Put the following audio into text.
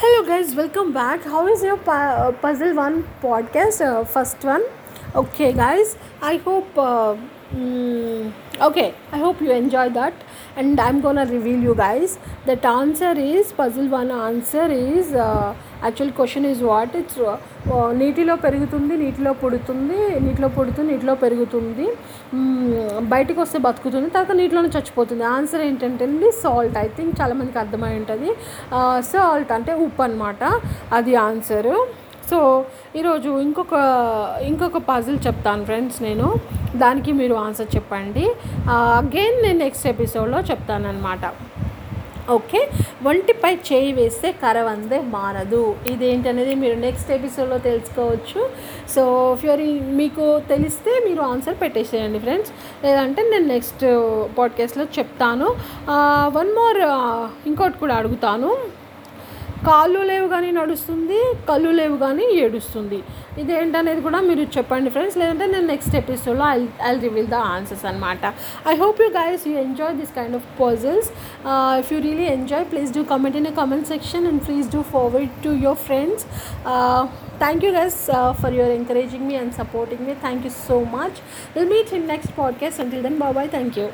Hello guys, welcome back. How is your Puzzle 1 podcast, first one? Okay guys, I hope you enjoy that, and I'm gonna reveal you guys that answer is Puzzle 1 answer is actual question is what? It's నీటిలో పెరుగుతుంది బయటకు వస్తే బతుకుతుంది, తర్వాత నీటిలోనే చచ్చిపోతుంది. Answer ఏంటంటే salt. I think చాలామందికి అర్థమై ఉంటుంది. సాల్ట్ అంటే ఉప్పు అన్నమాట, అది ఆన్సరు. సో ఈరోజు ఇంకొక పజిల్ చెప్తాను ఫ్రెండ్స్ నేను, దానికి మీరు ఆన్సర్ చెప్పండి. అగైన్ నేను నెక్స్ట్ ఎపిసోడ్లో చెప్తానన్నమాట. ఓకే, ఒంటిపై చేయి వేస్తే కరవందే మారదు, ఇదేంటనేది మీరు నెక్స్ట్ ఎపిసోడ్లో తెలుసుకోవచ్చు. సో మీకు తెలిస్తే మీరు ఆన్సర్ పెట్టేసేయండి ఫ్రెండ్స్, లేదంటే నేను నెక్స్ట్ పాడ్కాస్ట్లో చెప్తాను. ఇంకోటి కూడా అడుగుతాను. కాళ్ళు లేవు కానీ నడుస్తుంది, కళ్ళు లేవు కానీ ఏడుస్తుంది, ఇదేంటనేది కూడా మీరు చెప్పండి ఫ్రెండ్స్, లేదంటే నేను నెక్స్ట్ ఎపిసోడ్లో ఐల్ రివీల్ ద ఆన్సర్స్ అనమాట. I hope you guys you enjoy this kind of puzzles. If you really enjoy, please do comment in a comment section and please do forward to your friends. Thank you guys for your encouraging me and supporting me. Thank you so much. Will meet in next podcast. Until then bye. Thank you.